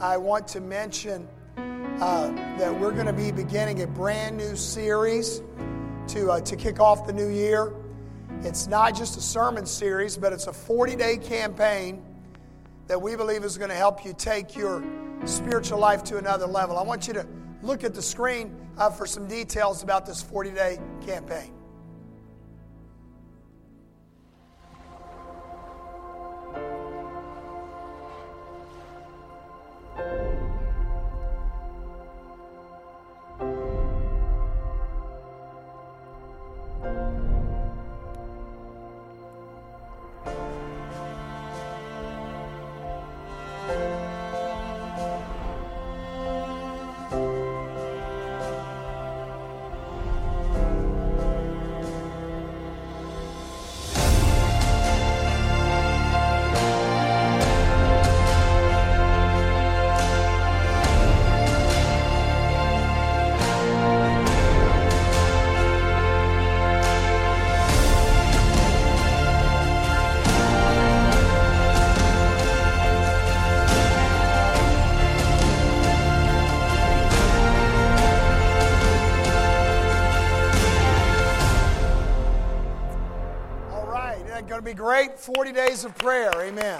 I want to mention that we're going to be beginning a brand new series to kick off the new year. It's not just a sermon series, but it's a 40-day campaign that we believe is going to help you take your spiritual life to another level. I want you to look at the screen for some details about this 40-day campaign. Be great. 40 days of prayer. Amen.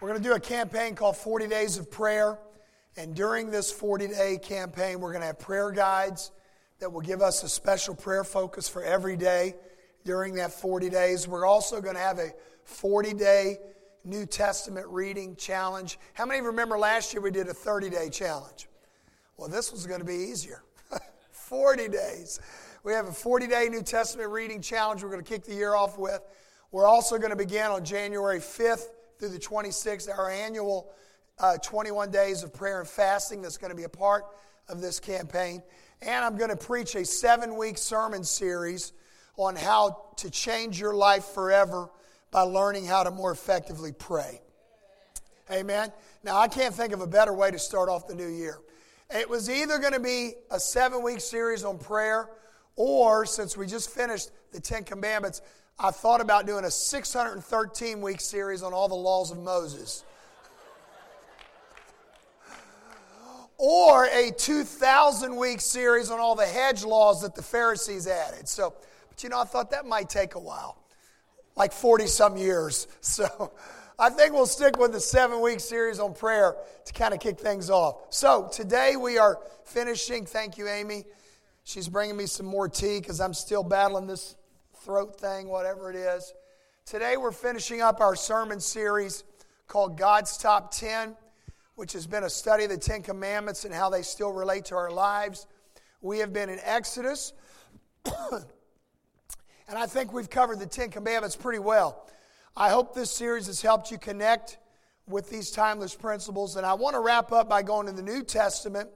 We're going to do a campaign called 40 Days of Prayer. And during this 40-day campaign, we're going to have prayer guides that will give us a special prayer focus for every day during that 40 days. We're also going to have a 40-day New Testament reading challenge. How many of you remember last year we did a 30-day challenge? Well, this was going to be easier. 40 days. We have a 40-day New Testament reading challenge we're going to kick the year off with. We're also going to begin on January 5th through the 26th, our annual 21 days of prayer and fasting that's going to be a part of this campaign. And I'm going to preach a 7-week sermon series on how to change your life forever by learning how to more effectively pray. Amen. Now, I can't think of a better way to start off the new year. It was either going to be a 7-week series on prayer, or, since we just finished the Ten Commandments, I thought about doing a 613-week series on all the laws of Moses. Or a 2,000-week series on all the hedge laws that the Pharisees added. So, but you know, I thought that might take a while, like 40-some years. So I think we'll stick with the 7-week series on prayer to kind of kick things off. So today we are finishing, thank you, Amy. She's bringing me some more tea because I'm still battling this throat thing, whatever it is. Today we're finishing up our sermon series called God's Top Ten, which has been a study of the Ten Commandments and how they still relate to our lives. We have been in Exodus, and I think we've covered the Ten Commandments pretty well. I hope this series has helped you connect with these timeless principles, and I want to wrap up by going to the New Testament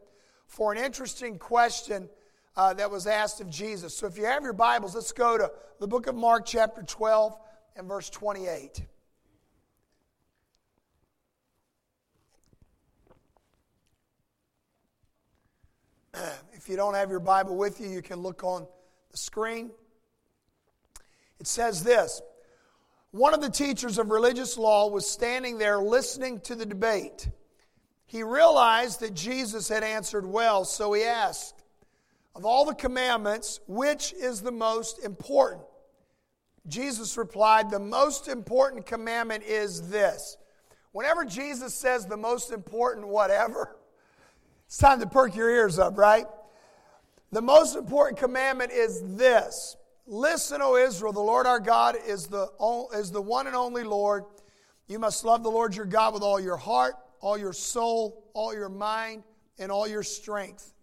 for an interesting question that was asked of Jesus. So if you have your Bibles, let's go to the book of Mark chapter 12 and verse 28. If you don't have your Bible with you, you can look on the screen. It says this: one of the teachers of religious law was standing there listening to the debate. He realized that Jesus had answered well, so he asked, "Of all the commandments, which is the most important?" Jesus replied, "The most important commandment is this." Whenever Jesus says the most important whatever, it's time to perk your ears up, right? The most important commandment is this: "Listen, O Israel, the Lord our God is the one and only Lord. You must love the Lord your God with all your heart, all your soul, all your mind, and all your strength.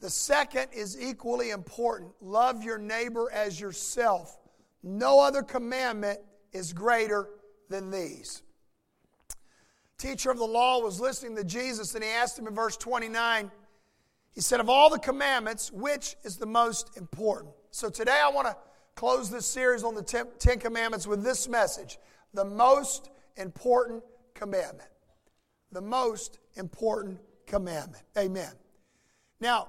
The second is equally important. Love your neighbor as yourself. No other commandment is greater than these." teacher of the law was listening to Jesus, and he asked him in verse 29, he said, of all the commandments, which is the most important? So today I want to close this series on the Ten Commandments with this message, the most important commandment. The most important commandment. Amen. Now,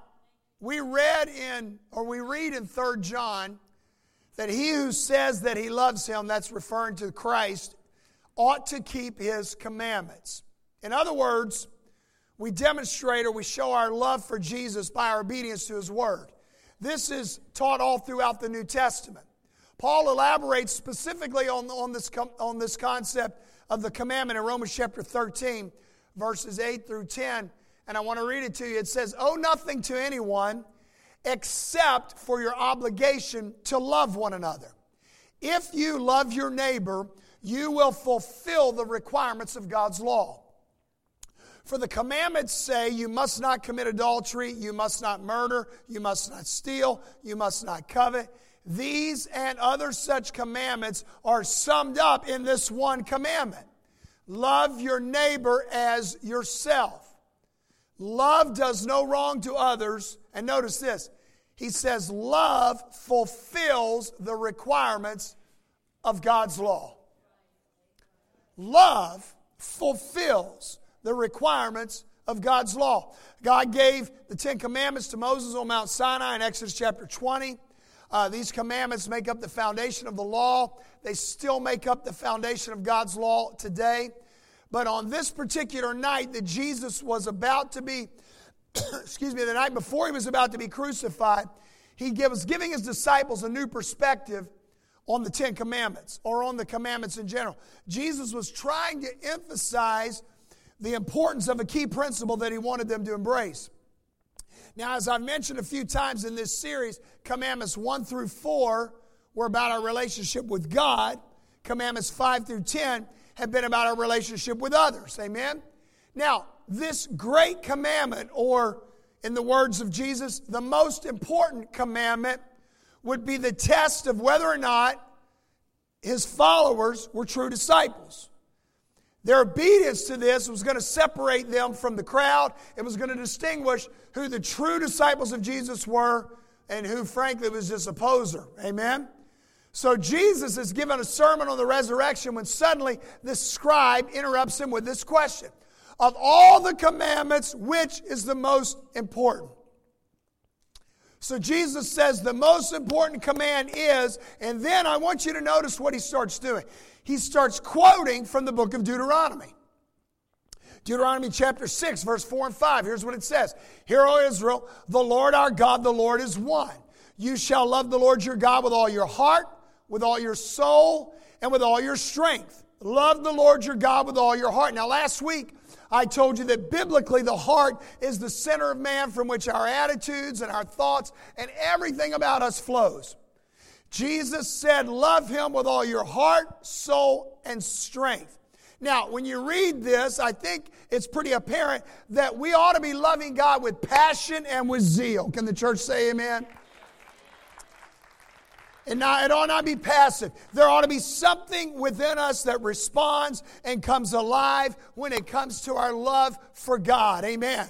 we read in 3 John that he who says that he loves him, that's referring to Christ, ought to keep his commandments. In other words, we demonstrate or we show our love for Jesus by our obedience to his word. This is taught all throughout the New Testament. Paul elaborates specifically on this concept of the commandment in Romans chapter 13, verses 8 through 10. And I want to read it to you. It says, owe nothing to anyone except for your obligation to love one another. If you love your neighbor, you will fulfill the requirements of God's law. For the commandments say, you must not commit adultery, you must not murder, you must not steal, you must not covet. These and other such commandments are summed up in this one commandment. Love your neighbor as yourself. Love does no wrong to others. And notice this. He says, love fulfills the requirements of God's law. Love fulfills the requirements of God's law. God gave the Ten Commandments to Moses on Mount Sinai in Exodus chapter 20. These commandments make up the foundation of the law. They still make up the foundation of God's law today. But on this particular night that Jesus was about to be, the night before he was about to be crucified, he was giving his disciples a new perspective on the Ten Commandments, or on the commandments in general. Jesus was trying to emphasize the importance of a key principle that he wanted them to embrace. Now, as I've mentioned a few times in this series, commandments 1 through 4 were about our relationship with God. Commandments 5 through 10 have been about our relationship with others. Amen? Now, this great commandment, or in the words of Jesus, the most important commandment, would be the test of whether or not his followers were true disciples. Their obedience to this was going to separate them from the crowd. It was going to distinguish who the true disciples of Jesus were and who, frankly, was just a poser. Amen? So Jesus is giving a sermon on the resurrection when suddenly this scribe interrupts him with this question. Of all the commandments, which is the most important? So Jesus says the most important command is, and then I want you to notice what he starts doing. He starts quoting from the book of Deuteronomy. Deuteronomy chapter 6, verse 4 and 5. Here's what it says. Hear, O Israel, the Lord our God, the Lord is one. You shall love the Lord your God with all your heart, with all your soul, and with all your strength. Love the Lord your God with all your heart. Now, last week, I told you that biblically the heart is the center of man from which our attitudes and our thoughts and everything about us flows. Jesus said, love him with all your heart, soul, and strength. Now, when you read this, I think it's pretty apparent that we ought to be loving God with passion and with zeal. Can the church say amen? And it ought not be passive. There ought to be something within us that responds and comes alive when it comes to our love for God. Amen.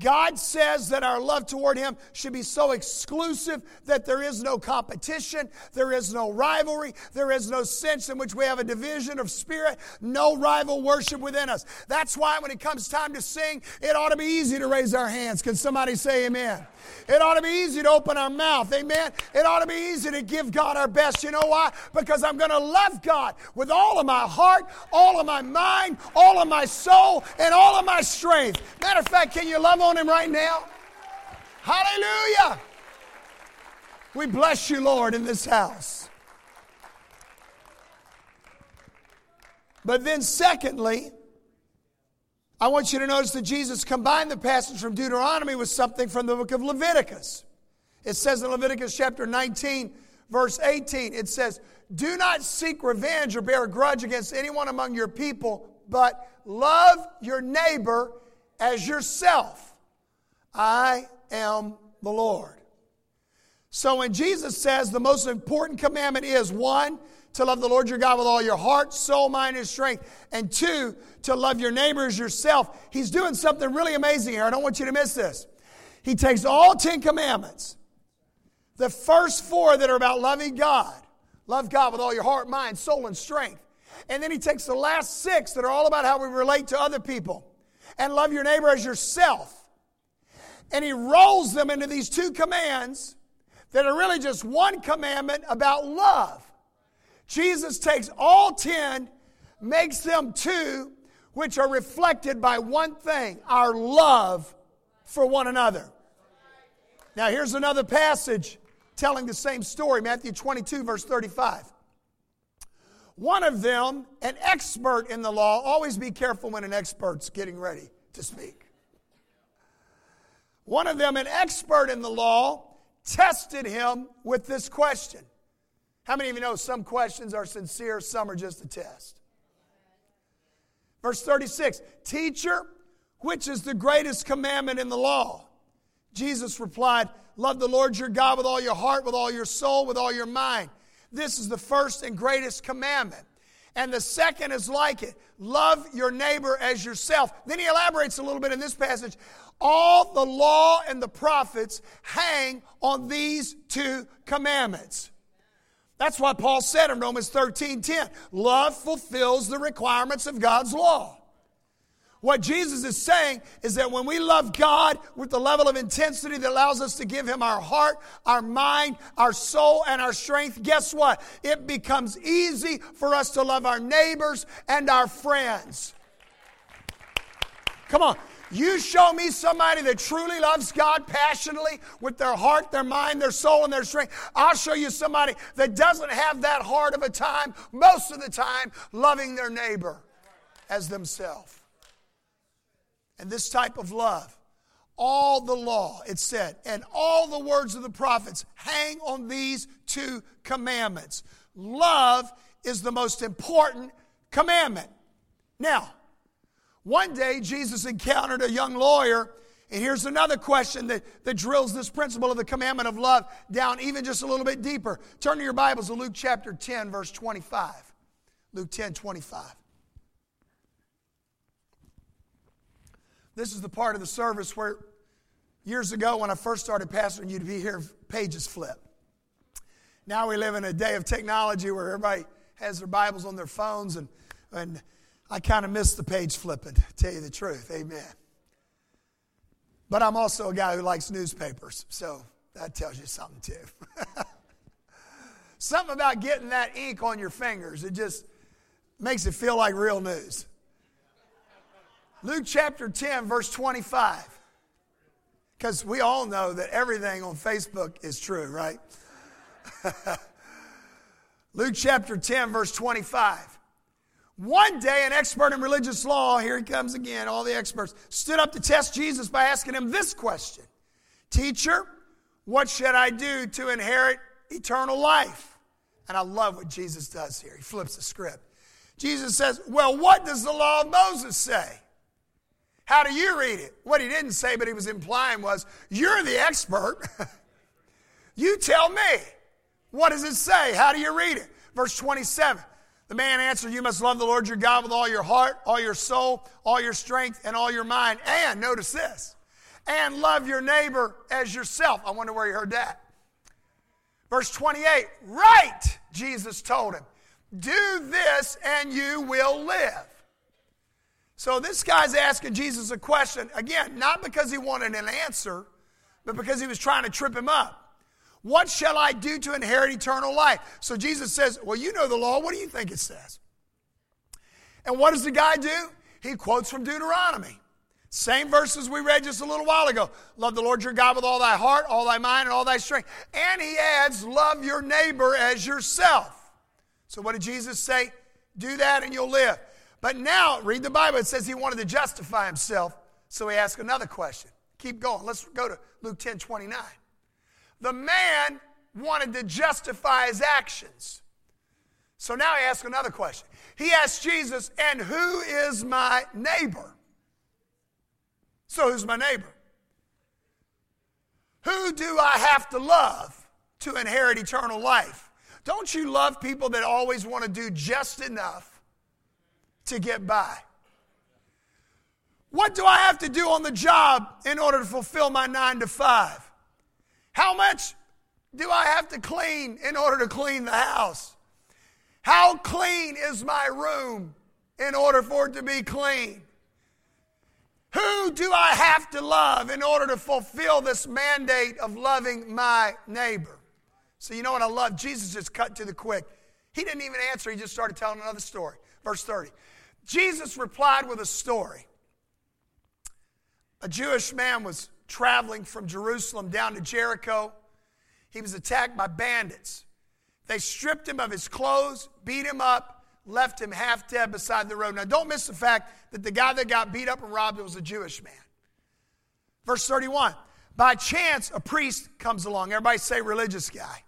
God says that our love toward him should be so exclusive that there is no competition, there is no rivalry, there is no sense in which we have a division of spirit, no rival worship within us. That's why when it comes time to sing, it ought to be easy to raise our hands. Can somebody say amen? It ought to be easy to open our mouth, amen? It ought to be easy to give God our best. You know why? Because I'm going to love God with all of my heart, all of my mind, all of my soul, and all of my strength. Matter of fact, can you love on him right now? Hallelujah! We bless you, Lord, in this house. But then secondly, I want you to notice that Jesus combined the passage from Deuteronomy with something from the book of Leviticus. It says in Leviticus chapter 19, verse 18, it says, do not seek revenge or bear a grudge against anyone among your people, but love your neighbor as yourself. I am the Lord. So when Jesus says the most important commandment is, one, to love the Lord your God with all your heart, soul, mind, and strength. And two, to love your neighbor as yourself. He's doing something really amazing here. I don't want you to miss this. He takes all 10 commandments. The first 4 that are about loving God. Love God with all your heart, mind, soul, and strength. And then he takes the last 6 that are all about how we relate to other people. And love your neighbor as yourself. And he rolls them into these 2 commands that are really just one commandment about love. Jesus takes all 10, makes them 2, which are reflected by one thing, our love for one another. Now here's another passage telling the same story, Matthew 22, verse 35. One of them, an expert in the law, always be careful when an expert's getting ready to speak. One of them, an expert in the law, tested him with this question. How many of you know some questions are sincere, some are just a test? Verse 36, Teacher, which is the greatest commandment in the law? Jesus replied, Love the Lord your God with all your heart, with all your soul, with all your mind. This is the first and greatest commandment. And the second is like it. Love your neighbor as yourself. Then he elaborates a little bit in this passage. All the law and the prophets hang on these 2 commandments. That's why Paul said in Romans 13:10, love fulfills the requirements of God's law. What Jesus is saying is that when we love God with the level of intensity that allows us to give Him our heart, our mind, our soul, and our strength, guess what? It becomes easy for us to love our neighbors and our friends. Come on. You show me somebody that truly loves God passionately with their heart, their mind, their soul, and their strength. I'll show you somebody that doesn't have that hard of a time, most of the time, loving their neighbor as themselves. And this type of love, all the law, it said, and all the words of the prophets hang on these 2 commandments. Love is the most important commandment. Now, one day Jesus encountered a young lawyer, and here's another question that drills this principle of the commandment of love down even just a little bit deeper. Turn to your Bibles to Luke chapter 10, verse 25. Luke 10, 25. This is the part of the service where years ago when I first started pastoring, you'd be here, pages flip. Now we live in a day of technology where everybody has their Bibles on their phones, and I kind of miss the page flipping, to tell you the truth. Amen. But I'm also a guy who likes newspapers, so that tells you something too. Something about getting that ink on your fingers. It just makes it feel like real news. Luke chapter 10, verse 25. Because we all know that everything on Facebook is true, right? Luke chapter 10, verse 25. One day, an expert in religious law, here he comes again, all the experts, stood up to test Jesus by asking him this question. Teacher, what should I do to inherit eternal life? And I love what Jesus does here. He flips the script. Jesus says, well, what does the law of Moses say? How do you read it? What he didn't say, but he was implying was, you're the expert. You tell me. What does it say? How do you read it? Verse 27, the man answered, you must love the Lord your God with all your heart, all your soul, all your strength, and all your mind. And, notice this, and love your neighbor as yourself. I wonder where he heard that. Verse 28, right, Jesus told him, do this and you will live. So this guy's asking Jesus a question, again, not because he wanted an answer, but because he was trying to trip him up. What shall I do to inherit eternal life? So Jesus says, well, you know the law. What do you think it says? And what does the guy do? He quotes from Deuteronomy. Same verses we read just a little while ago. Love the Lord your God with all thy heart, all thy mind, and all thy strength. And he adds, love your neighbor as yourself. So what did Jesus say? Do that and you'll live. But now, read the Bible. It says he wanted to justify himself, so he asked another question. Keep going. Let's go to Luke 10, 29. The man wanted to justify his actions. So now he asked another question. He asked Jesus, and who is my neighbor? So who's my neighbor? Who do I have to love to inherit eternal life? Don't you love people that always want to do just enough to get by? What do I have to do on the job in order to fulfill my 9 to 5? How much do I have to clean in order to clean the house? How clean is my room in order for it to be clean? Who do I have to love in order to fulfill this mandate of loving my neighbor? So you know what I love? Jesus just cut to the quick. He didn't even answer. He just started telling another story. Verse 30. Jesus replied with a story. A Jewish man was traveling from Jerusalem down to Jericho. He was attacked by bandits. They stripped him of his clothes, beat him up, left him half dead beside the road. Now, don't miss the fact that the guy that got beat up and robbed was a Jewish man. Verse 31, by chance, a priest comes along. Everybody say religious guy.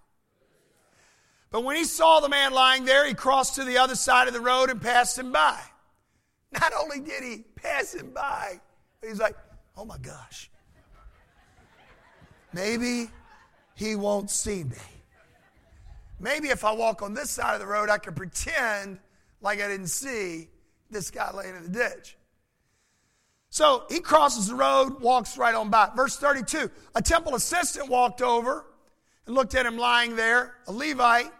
But when he saw the man lying there, he crossed to the other side of the road and passed him by. Not only did he pass him by, but he's like, oh my gosh, maybe he won't see me. Maybe if I walk on this side of the road, I can pretend like I didn't see this guy laying in the ditch. So he crosses the road, walks right on by. Verse 32, a temple assistant walked over and looked at him lying there, a Levite,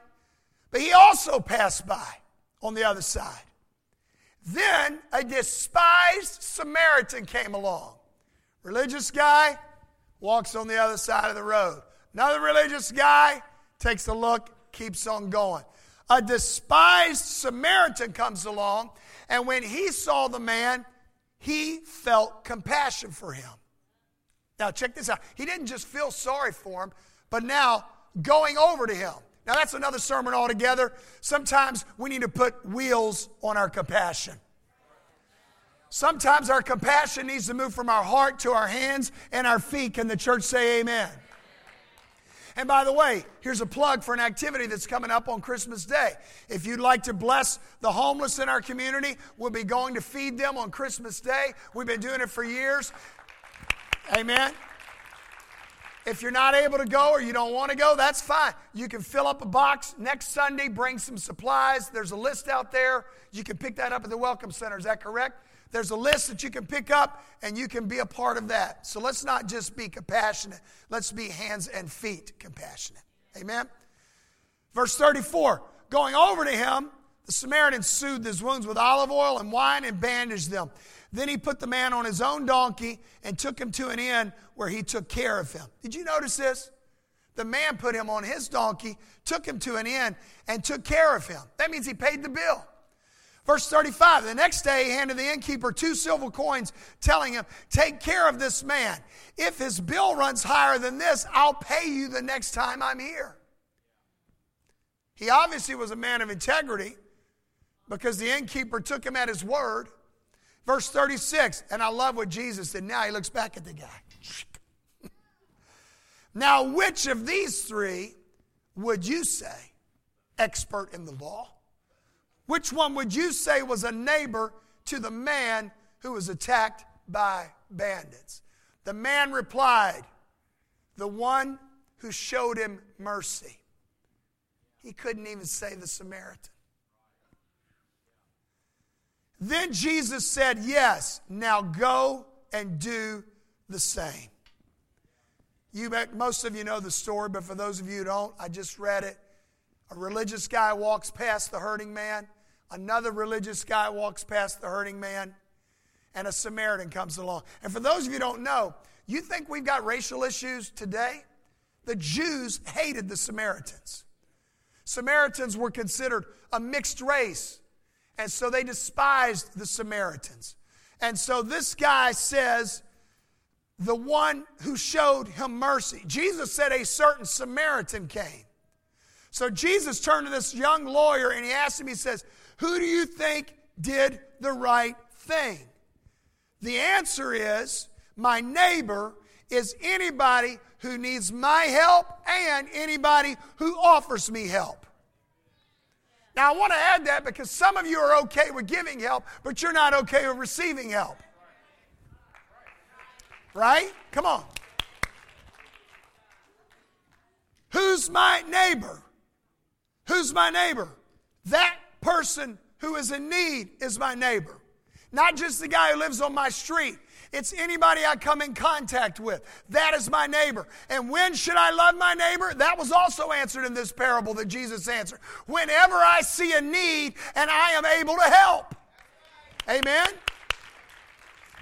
but he also passed by on the other side. Then a despised Samaritan came along. Religious guy walks on the other side of the road. Another religious guy takes a look, keeps on going. A despised Samaritan comes along, and when he saw the man, he felt compassion for him. Now, check this out. He didn't just feel sorry for him, but now going over to him. Now, that's another sermon altogether. Sometimes we need to put wheels on our compassion. Sometimes our compassion needs to move from our heart to our hands and our feet. Can the church say amen? And by the way, here's a plug for an activity that's coming up on Christmas Day. If you'd like to bless the homeless in our community, we'll be going to feed them on Christmas Day. We've been doing it for years. Amen. If you're not able to go or you don't want to go, that's fine. You can fill up a box next Sunday, bring some supplies. There's a list out there. You can pick that up at the Welcome Center. Is that correct? There's a list that you can pick up, and you can be a part of that. So let's not just be compassionate. Let's be hands and feet compassionate. Amen? Verse 34, going over to him, the Samaritan soothed his wounds with olive oil and wine and bandaged them. Then he put the man on his own donkey and took him to an inn where he took care of him. Did you notice this? The man put him on his donkey, took him to an inn, and took care of him. That means he paid the bill. Verse 35, the next day he handed the innkeeper 2 silver coins, telling him, take care of this man. If his bill runs higher than this, I'll pay you the next time I'm here. He obviously was a man of integrity because the innkeeper took him at his word. Verse 36, and I love what Jesus did. Now he looks back at the guy. Now, which of these three would you say, expert in the law? Which one would you say was a neighbor to the man who was attacked by bandits? The man replied, the one who showed him mercy. He couldn't even say the Samaritan. Then Jesus said, yes, now go and do the same. Most of you know the story, but for those of you who don't, I just read it. A religious guy walks past the hurting man. Another religious guy walks past the hurting man. And a Samaritan comes along. And for those of you who don't know, you think we've got racial issues today? The Jews hated the Samaritans. Samaritans were considered a mixed race. And so they despised the Samaritans. And so this guy says, the one who showed him mercy. Jesus said a certain Samaritan came. So Jesus turned to this young lawyer and he asked him, he says, who do you think did the right thing? The answer is, my neighbor is anybody who needs my help and anybody who offers me help. Now, I want to add that because some of you are okay with giving help, but you're not okay with receiving help. Right? Come on. Who's my neighbor? Who's my neighbor? That person who is in need is my neighbor. Not just the guy who lives on my street. It's anybody I come in contact with. That is my neighbor. And when should I love my neighbor? That was also answered in this parable that Jesus answered. Whenever I see a need and I am able to help. Amen?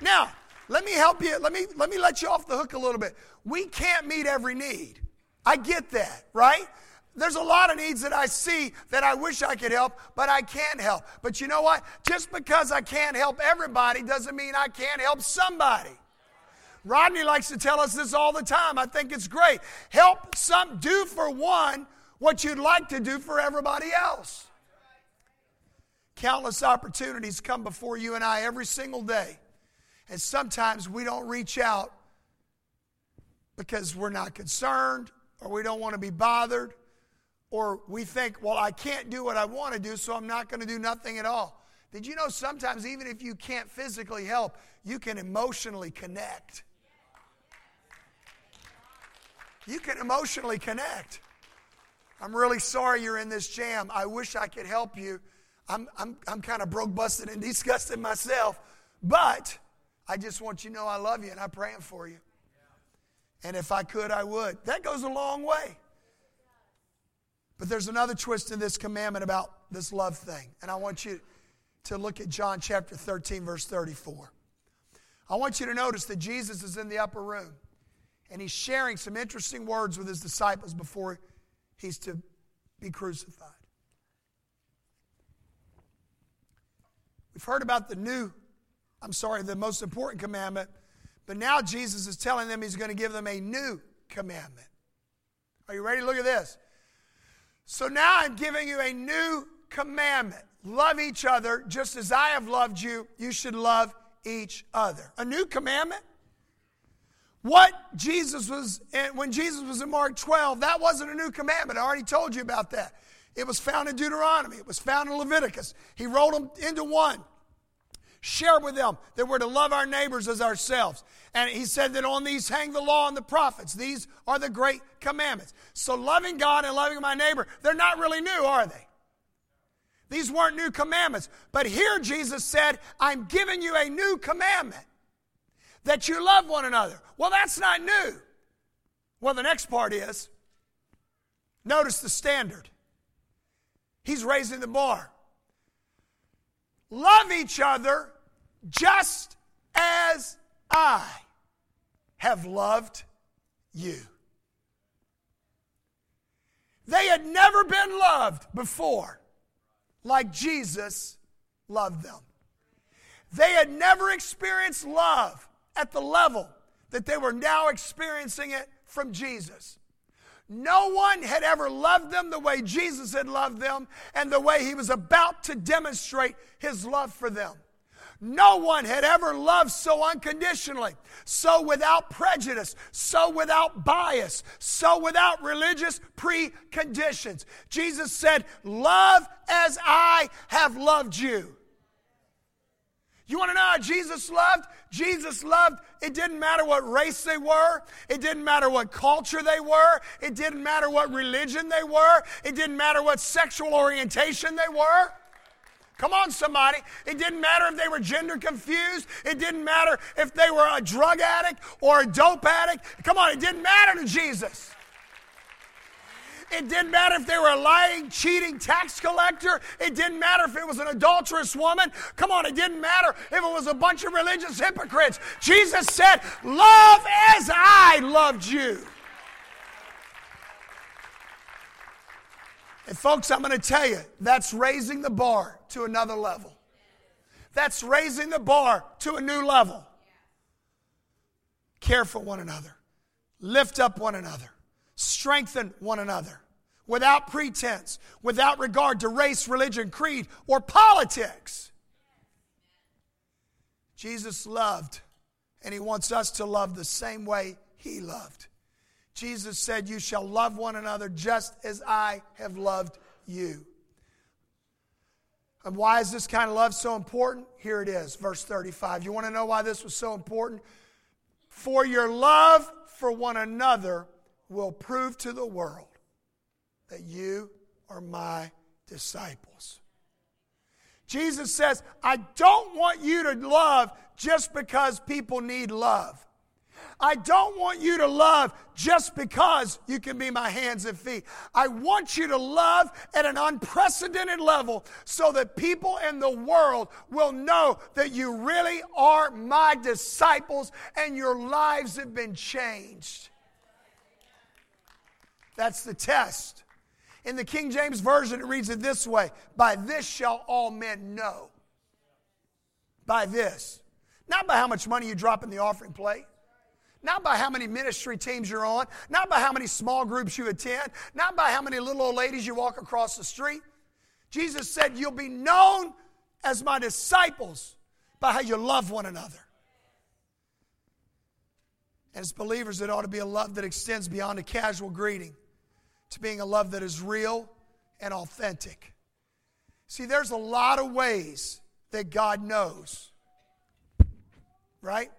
Now, let me help you. Let me let you off the hook a little bit. We can't meet every need. I get that, right? There's a lot of needs that I see that I wish I could help, but I can't help. But you know what? Just because I can't help everybody doesn't mean I can't help somebody. Rodney likes to tell us this all the time. I think it's great. Do for one what you'd like to do for everybody else. Countless opportunities come before you and I every single day. And sometimes we don't reach out because we're not concerned or we don't want to be bothered. Or we think, well, I can't do what I want to do, so I'm not going to do nothing at all. Did you know sometimes even if you can't physically help, you can emotionally connect? You can emotionally connect. I'm really sorry you're in this jam. I wish I could help you. I'm kind of broke, busted, and disgusted myself. But I just want you to know I love you and I'm praying for you. And if I could, I would. That goes a long way. But there's another twist in this commandment about this love thing. And I want you to look at John chapter 13, verse 34. I want you to notice that Jesus is in the upper room. And he's sharing some interesting words with his disciples before he's to be crucified. We've heard about the most important commandment. But now Jesus is telling them he's going to give them a new commandment. Are you ready? Look at this. So now I'm giving you a new commandment. Love each other just as I have loved you. You should love each other. A new commandment? When Jesus was in Mark 12, that wasn't a new commandment. I already told you about that. It was found in Deuteronomy. It was found in Leviticus. He rolled them into one. Share with them that we're to love our neighbors as ourselves. And he said that on these hang the law and the prophets. These are the great commandments. So loving God and loving my neighbor, they're not really new, are they? These weren't new commandments. But here Jesus said, I'm giving you a new commandment, that you love one another. Well, that's not new. Well, the next part is, notice the standard. He's raising the bar. Love each other just as I have loved you. They had never been loved before like Jesus loved them. They had never experienced love at the level that they were now experiencing it from Jesus. No one had ever loved them the way Jesus had loved them and the way he was about to demonstrate his love for them. No one had ever loved so unconditionally, so without prejudice, so without bias, so without religious preconditions. Jesus said, love as I have loved you. You want to know how Jesus loved? Jesus loved, it didn't matter what race they were. It didn't matter what culture they were. It didn't matter what religion they were. It didn't matter what sexual orientation they were. Come on, somebody. It didn't matter if they were gender confused. It didn't matter if they were a drug addict or a dope addict. Come on, it didn't matter to Jesus. It didn't matter if they were a lying, cheating tax collector. It didn't matter if it was an adulterous woman. Come on, it didn't matter if it was a bunch of religious hypocrites. Jesus said, love as I loved you. And folks, I'm going to tell you, that's raising the bar to another level. That's raising the bar to a new level. Care for one another. Lift up one another. Strengthen one another without pretense, without regard to race, religion, creed, or politics. Jesus loved, and he wants us to love the same way he loved. Jesus said, you shall love one another just as I have loved you. And why is this kind of love so important? Here it is, verse 35. You want to know why this was so important? For your love for one another will prove to the world that you are my disciples. Jesus says, I don't want you to love just because people need love. I don't want you to love just because you can be my hands and feet. I want you to love at an unprecedented level so that people in the world will know that you really are my disciples and your lives have been changed. That's the test. In the King James Version, it reads it this way: by this shall all men know. By this. Not by how much money you drop in the offering plate. Not by how many ministry teams you're on. Not by how many small groups you attend. Not by how many little old ladies you walk across the street. Jesus said, you'll be known as my disciples by how you love one another. And as believers, it ought to be a love that extends beyond a casual greeting to being a love that is real and authentic. See, there's a lot of ways that God knows, right?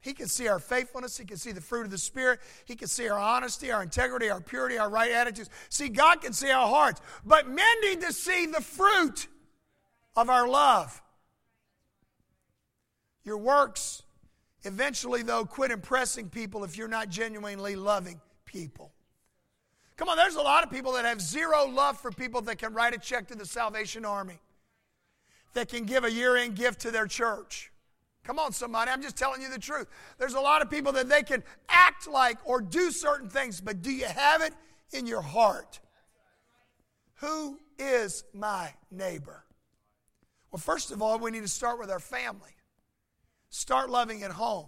He can see our faithfulness. He can see the fruit of the Spirit. He can see our honesty, our integrity, our purity, our right attitudes. See, God can see our hearts. But men need to see the fruit of our love. Your works eventually, though, quit impressing people if you're not genuinely loving people. Come on, there's a lot of people that have zero love for people that can write a check to the Salvation Army, that can give a year-end gift to their church. Come on, somebody, I'm just telling you the truth. There's a lot of people that they can act like or do certain things, but do you have it in your heart? Who is my neighbor? Well, first of all, we need to start with our family. Start loving at home.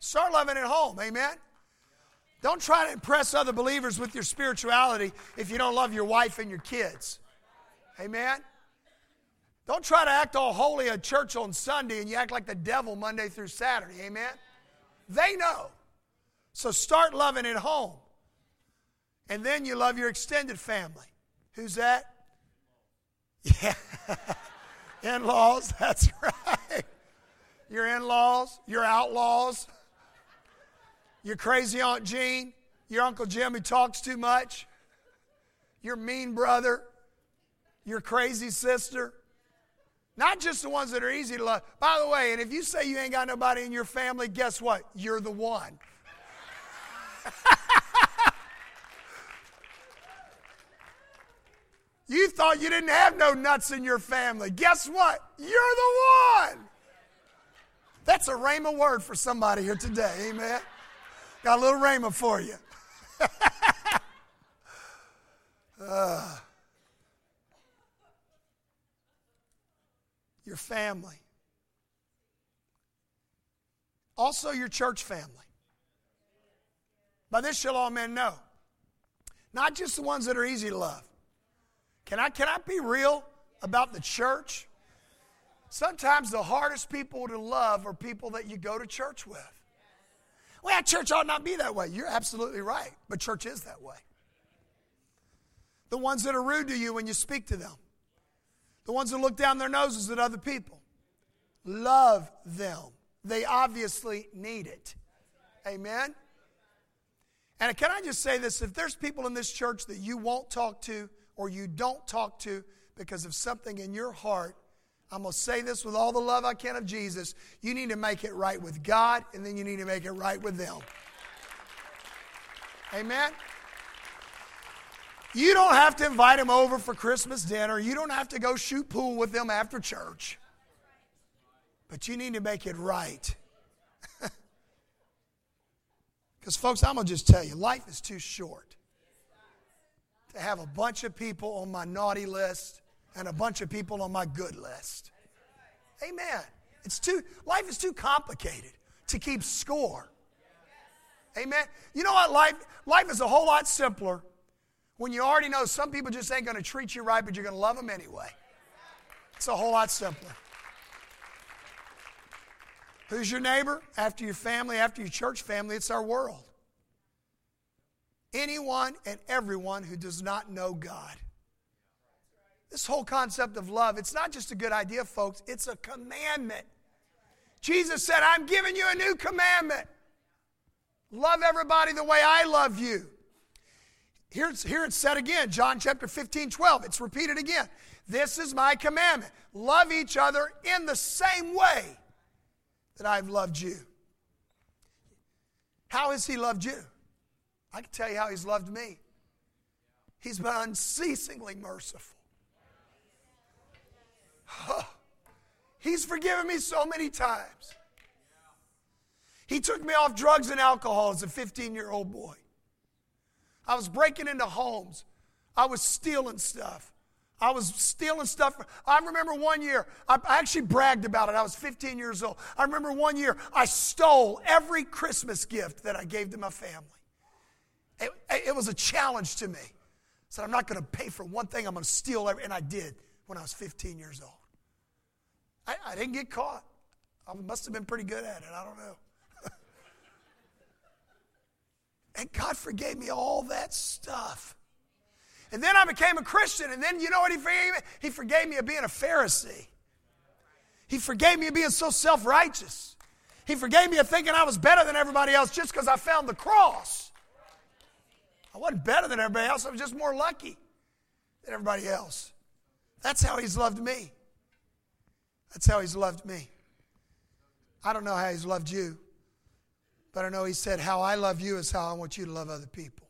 Start loving at home, amen? Don't try to impress other believers with your spirituality if you don't love your wife and your kids. Amen? Don't try to act all holy at church on Sunday and you act like the devil Monday through Saturday. Amen? They know. So start loving at home. And then you love your extended family. Who's that? Yeah. In-laws, that's right. Your in-laws, your outlaws, your crazy Aunt Jean, your Uncle Jim who talks too much, your mean brother, your crazy sister. Not just the ones that are easy to love. By the way, and if you say you ain't got nobody in your family, guess what? You're the one. You thought you didn't have no nuts in your family. Guess what? You're the one. That's a rhema word for somebody here today. Amen. Got a little rhema for you. Your family. Also your church family. By this shall all men know. Not just the ones that are easy to love. Can I be real about the church? Sometimes the hardest people to love are people that you go to church with. Well, church ought not be that way. You're absolutely right, but church is that way. The ones that are rude to you when you speak to them. The ones that look down their noses at other people. Love them. They obviously need it. Amen? And can I just say this? If there's people in this church that you won't talk to or you don't talk to because of something in your heart, I'm going to say this with all the love I can of Jesus. You need to make it right with God, and then you need to make it right with them. Amen? You don't have to invite them over for Christmas dinner. You don't have to go shoot pool with them after church. But you need to make it right. Because, folks, I'm going to just tell you, life is too short to have a bunch of people on my naughty list and a bunch of people on my good list. Amen. Life is too complicated to keep score. Amen. You know what? Life is a whole lot simpler when you already know some people just ain't going to treat you right, but you're going to love them anyway. It's a whole lot simpler. Who's your neighbor? After your family, after your church family, it's our world. Anyone and everyone who does not know God. This whole concept of love, it's not just a good idea, folks. It's a commandment. Jesus said, I'm giving you a new commandment. Love everybody the way I love you. Here it's said again, John chapter 15:12. It's repeated again. This is my commandment. Love each other in the same way that I've loved you. How has he loved you? I can tell you how he's loved me. He's been unceasingly merciful. Huh. He's forgiven me so many times. He took me off drugs and alcohol as a 15-year-old boy. I was breaking into homes. I was stealing stuff. I remember one year, I actually bragged about it. I was 15 years old. I remember one year, I stole every Christmas gift that I gave to my family. It was a challenge to me. I said, I'm not going to pay for one thing. I'm going to steal every, and I did when I was 15 years old. I didn't get caught. I must have been pretty good at it. I don't know. And God forgave me all that stuff. And then I became a Christian. And then you know what he forgave me? He forgave me of being a Pharisee. He forgave me of being so self-righteous. He forgave me of thinking I was better than everybody else just because I found the cross. I wasn't better than everybody else. I was just more lucky than everybody else. That's how he's loved me. That's how he's loved me. I don't know how he's loved you. But I know he said, how I love you is how I want you to love other people.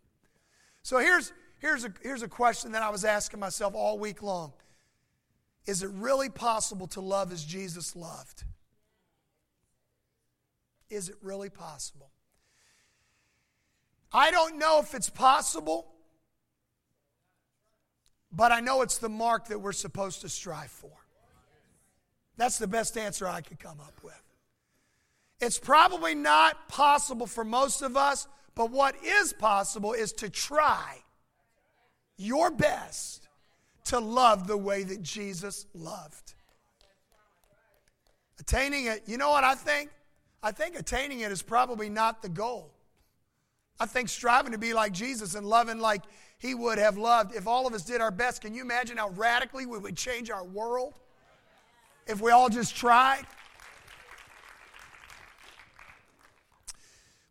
So here's a question that I was asking myself all week long. Is it really possible to love as Jesus loved? Is it really possible? I don't know if it's possible, but I know it's the mark that we're supposed to strive for. That's the best answer I could come up with. It's probably not possible for most of us, but what is possible is to try your best to love the way that Jesus loved. Attaining it, you know what I think? I think attaining it is probably not the goal. I think striving to be like Jesus and loving like he would have loved, if all of us did our best, can you imagine how radically we would change our world if we all just tried?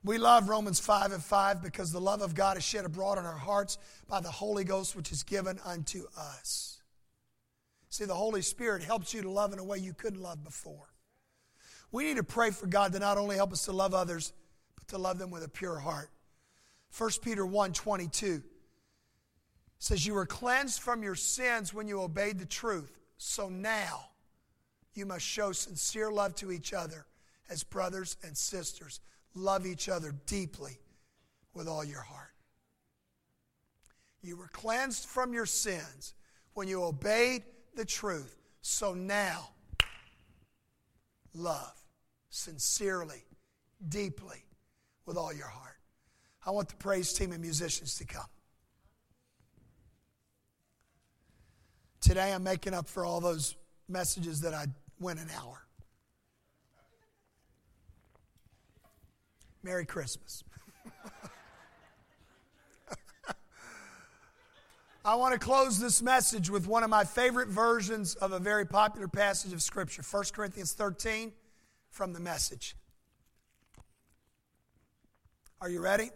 We love Romans 5:5 because the love of God is shed abroad in our hearts by the Holy Ghost, which is given unto us. See, the Holy Spirit helps you to love in a way you couldn't love before. We need to pray for God to not only help us to love others, but to love them with a pure heart. 1 Peter 1:22 says, you were cleansed from your sins when you obeyed the truth. So now you must show sincere love to each other as brothers and sisters. Love each other deeply with all your heart. You were cleansed from your sins when you obeyed the truth. So now, love sincerely, deeply, with all your heart. I want the praise team and musicians to come. Today I'm making up for all those messages that I went an hour. Merry Christmas. I want to close this message with one of my favorite versions of a very popular passage of Scripture, 1 Corinthians 13, from the Message. Are you ready?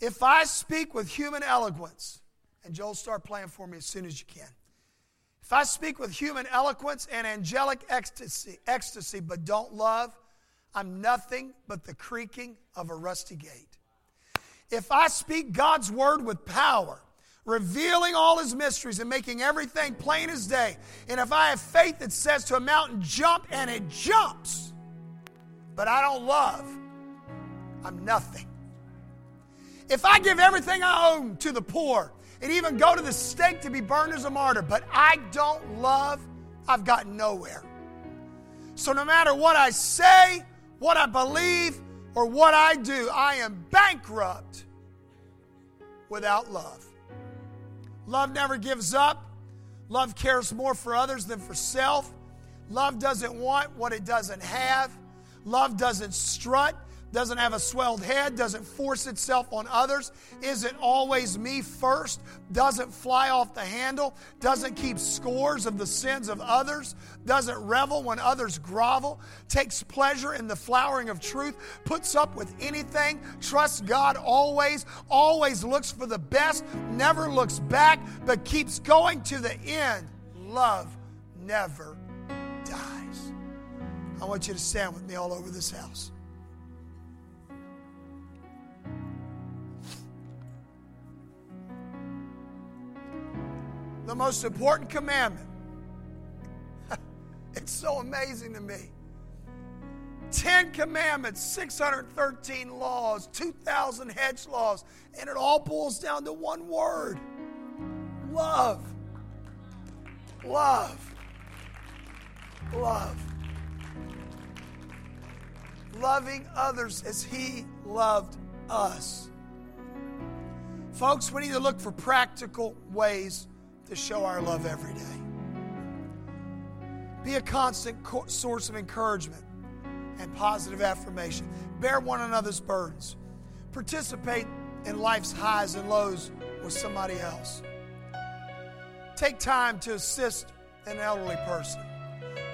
If I speak with human eloquence, and Joel, start playing for me as soon as you can. If I speak with human eloquence and angelic ecstasy but don't love, I'm nothing but the creaking of a rusty gate. If I speak God's word with power, revealing all his mysteries and making everything plain as day, and if I have faith that says to a mountain, jump, and it jumps, but I don't love, I'm nothing. If I give everything I own to the poor and even go to the stake to be burned as a martyr, but I don't love, I've gotten nowhere. So no matter what I say, what I believe, or what I do, I am bankrupt without love. Love never gives up. Love cares more for others than for self. Love doesn't want what it doesn't have. Love doesn't strut, doesn't have a swelled head, doesn't force itself on others, isn't always me first, doesn't fly off the handle, doesn't keep scores of the sins of others, doesn't revel when others grovel, takes pleasure in the flowering of truth, puts up with anything, trusts God always, always looks for the best, never looks back, but keeps going to the end. Love never dies. I want you to stand with me all over this house. The most important commandment. It's so amazing to me. 10 commandments, 613 laws, 2,000 hedge laws, and it all boils down to one word. Love. Love. Love. Loving others as He loved us. Folks, we need to look for practical ways to show our love every day. Be a constant source of encouragement and positive affirmation. Bear one another's burdens. Participate in life's highs and lows with somebody else. Take time to assist an elderly person.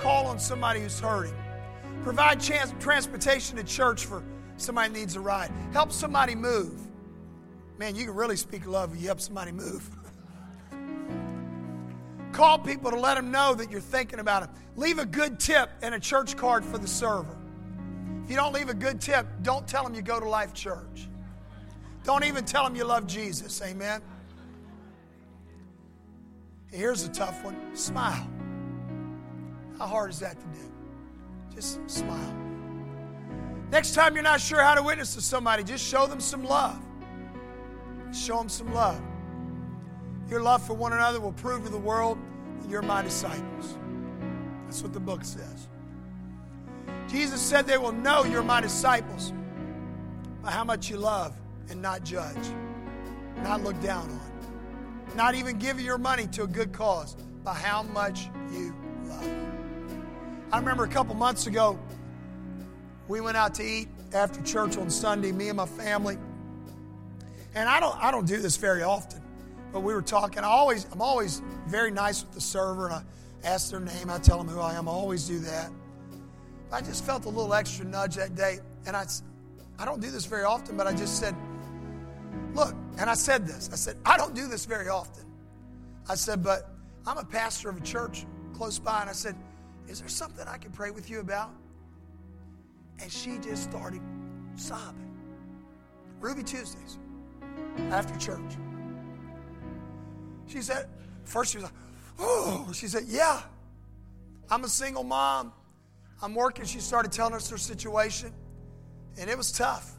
Call on somebody who's hurting. Provide transportation to church for somebody who needs a ride. Help somebody move. Man, you can really speak love if you help somebody move. Call people to let them know that you're thinking about them. Leave a good tip and a church card for the server. If you don't leave a good tip, don't tell them you go to Life Church. Don't even tell them you love Jesus. Amen. And here's a tough one. Smile. How hard is that to do? Just smile. Next time you're not sure how to witness to somebody, just show them some love. Show them some love. Your love for one another will prove to the world that you're my disciples. That's what the book says. Jesus said they will know you're my disciples by how much you love and not judge, not look down on, not even give your money to a good cause, by how much you love. I remember a couple months ago, we went out to eat after church on Sunday, me and my family. And I don't do this very often. But we were talking. I'm always very nice with the server, and I ask their name. I tell them who I am. I always do that. I just felt a little extra nudge that day, and I don't do this very often, but I just said, look, and I said this. I said, I don't do this very often. I said, but I'm a pastor of a church close by, and I said, is there something I can pray with you about? And she just started sobbing. Ruby Tuesdays after church. She said, first she was like, oh. She said, yeah, I'm a single mom. I'm working. She started telling us her situation, and it was tough.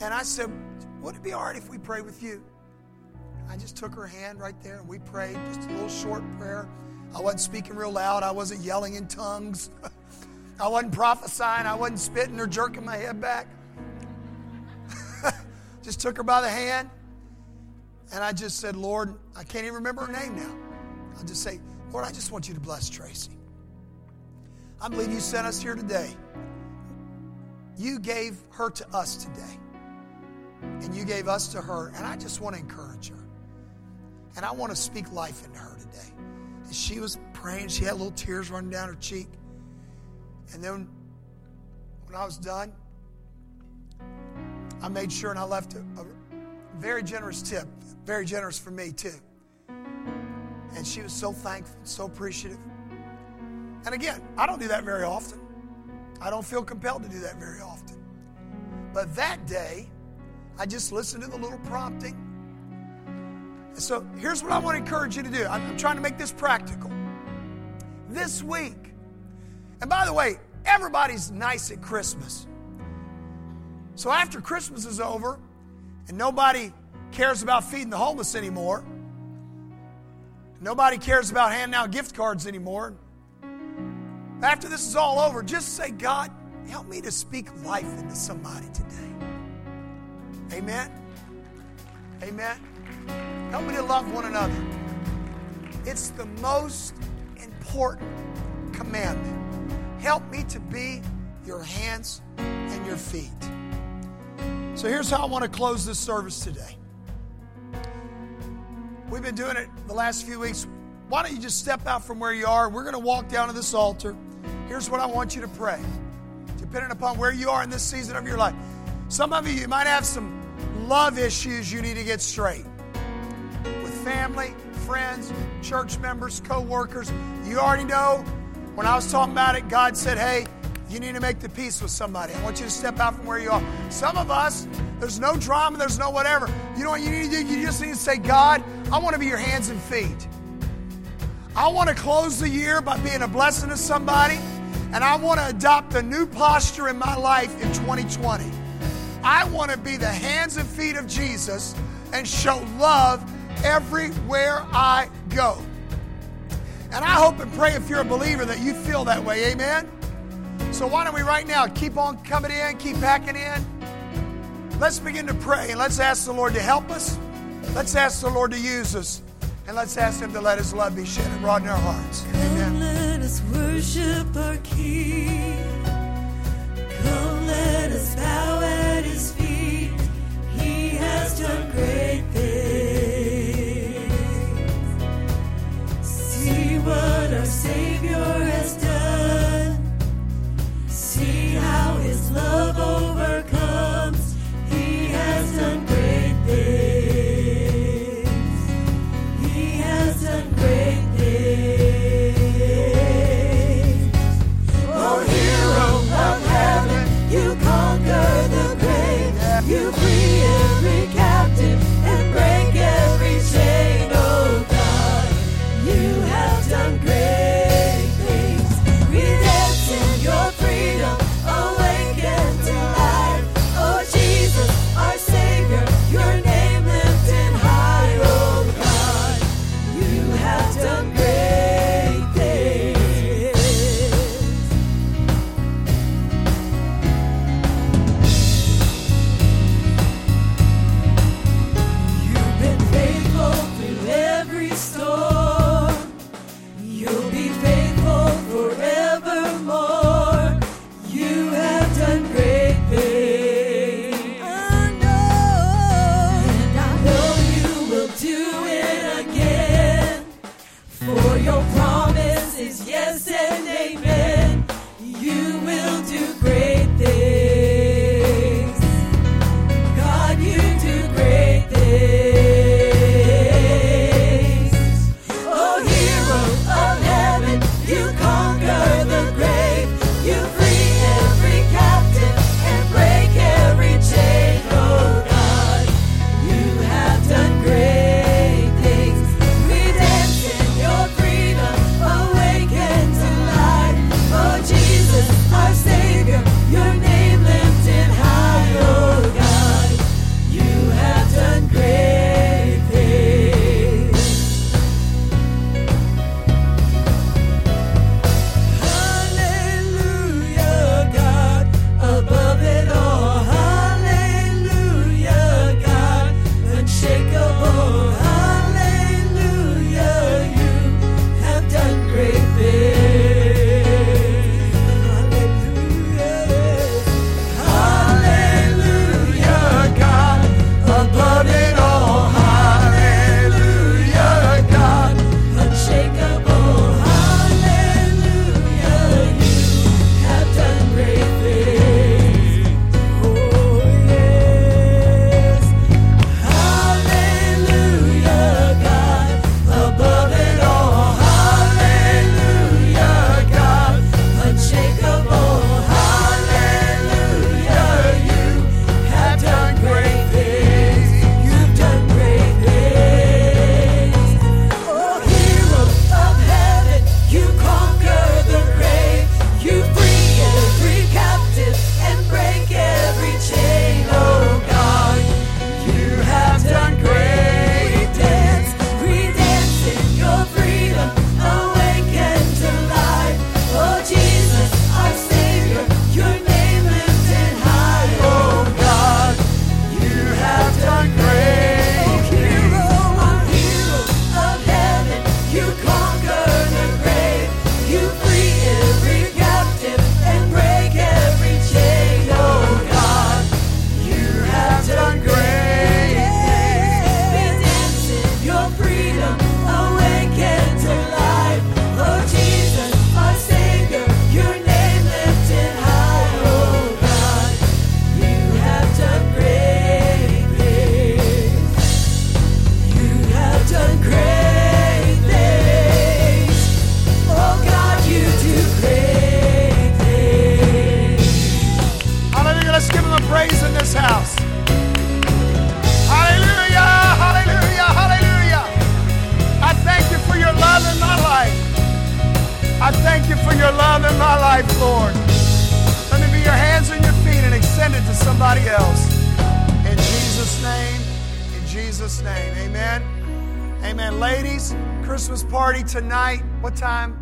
And I said, would it be all right if we pray with you? I just took her hand right there, and we prayed, just a little short prayer. I wasn't speaking real loud. I wasn't yelling in tongues. I wasn't prophesying. I wasn't spitting or jerking my head back. Just took her by the hand. And I just said, Lord, I can't even remember her name now. I'll just say, Lord, I just want you to bless Tracy. I believe you sent us here today. You gave her to us today. And you gave us to her. And I just want to encourage her. And I want to speak life into her today. And she was praying. She had little tears running down her cheek. And then when I was done, I made sure and I left a very generous tip, very generous for me too. And she was so thankful, so appreciative. And again, I don't do that very often. I don't feel compelled to do that very often. But that day, I just listened to the little prompting. And so here's what I want to encourage you to do. I'm trying to make this practical. This week, and by the way, everybody's nice at Christmas. So after Christmas is over, and nobody cares about feeding the homeless anymore. Nobody cares about handing out gift cards anymore. After this is all over, just say, God, help me to speak life into somebody today. Amen? Amen? Help me to love one another. It's the most important commandment. Help me to be your hands and your feet. So here's how I want to close this service today. We've been doing it the last few weeks. Why don't you just step out from where you are? We're going to walk down to this altar. Here's what I want you to pray, depending upon where you are in this season of your life. Some of you might have some love issues you need to get straight. With family, friends, church members, co-workers. You already know, when I was talking about it, God said, hey, you need to make the peace with somebody. I want you to step out from where you are. Some of us, there's no drama, there's no whatever. You know what you need to do? You just need to say, God, I want to be your hands and feet. I want to close the year by being a blessing to somebody, and I want to adopt a new posture in my life in 2020. I want to be the hands and feet of Jesus and show love everywhere I go. And I hope and pray, if you're a believer, that you feel that way. Amen? So why don't we right now keep on coming in, keep packing in. Let's begin to pray, and let's ask the Lord to help us. Let's ask the Lord to use us. And let's ask Him to let His love be shed and broaden our hearts. Amen. Come let us worship our King. Come let us bow at His feet. He has done great things. See what our Savior has done. See how His love overcomes. He has done great things. Great day. Oh, here done in my life, Lord. Let it be your hands and your feet and extend it to somebody else. In Jesus' name, in Jesus' name. Amen. Amen. Ladies, Christmas party tonight. What time?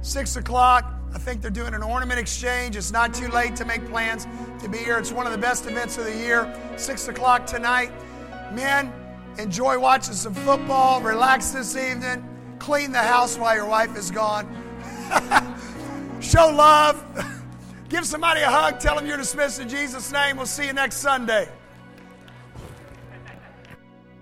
6 o'clock. I think they're doing an ornament exchange. It's not too late to make plans to be here. It's one of the best events of the year. 6 o'clock tonight. Men, enjoy watching some football. Relax this evening. Clean the house while your wife is gone. Show love. Give somebody a hug. Tell them you're dismissed in Jesus' name. We'll see you next Sunday.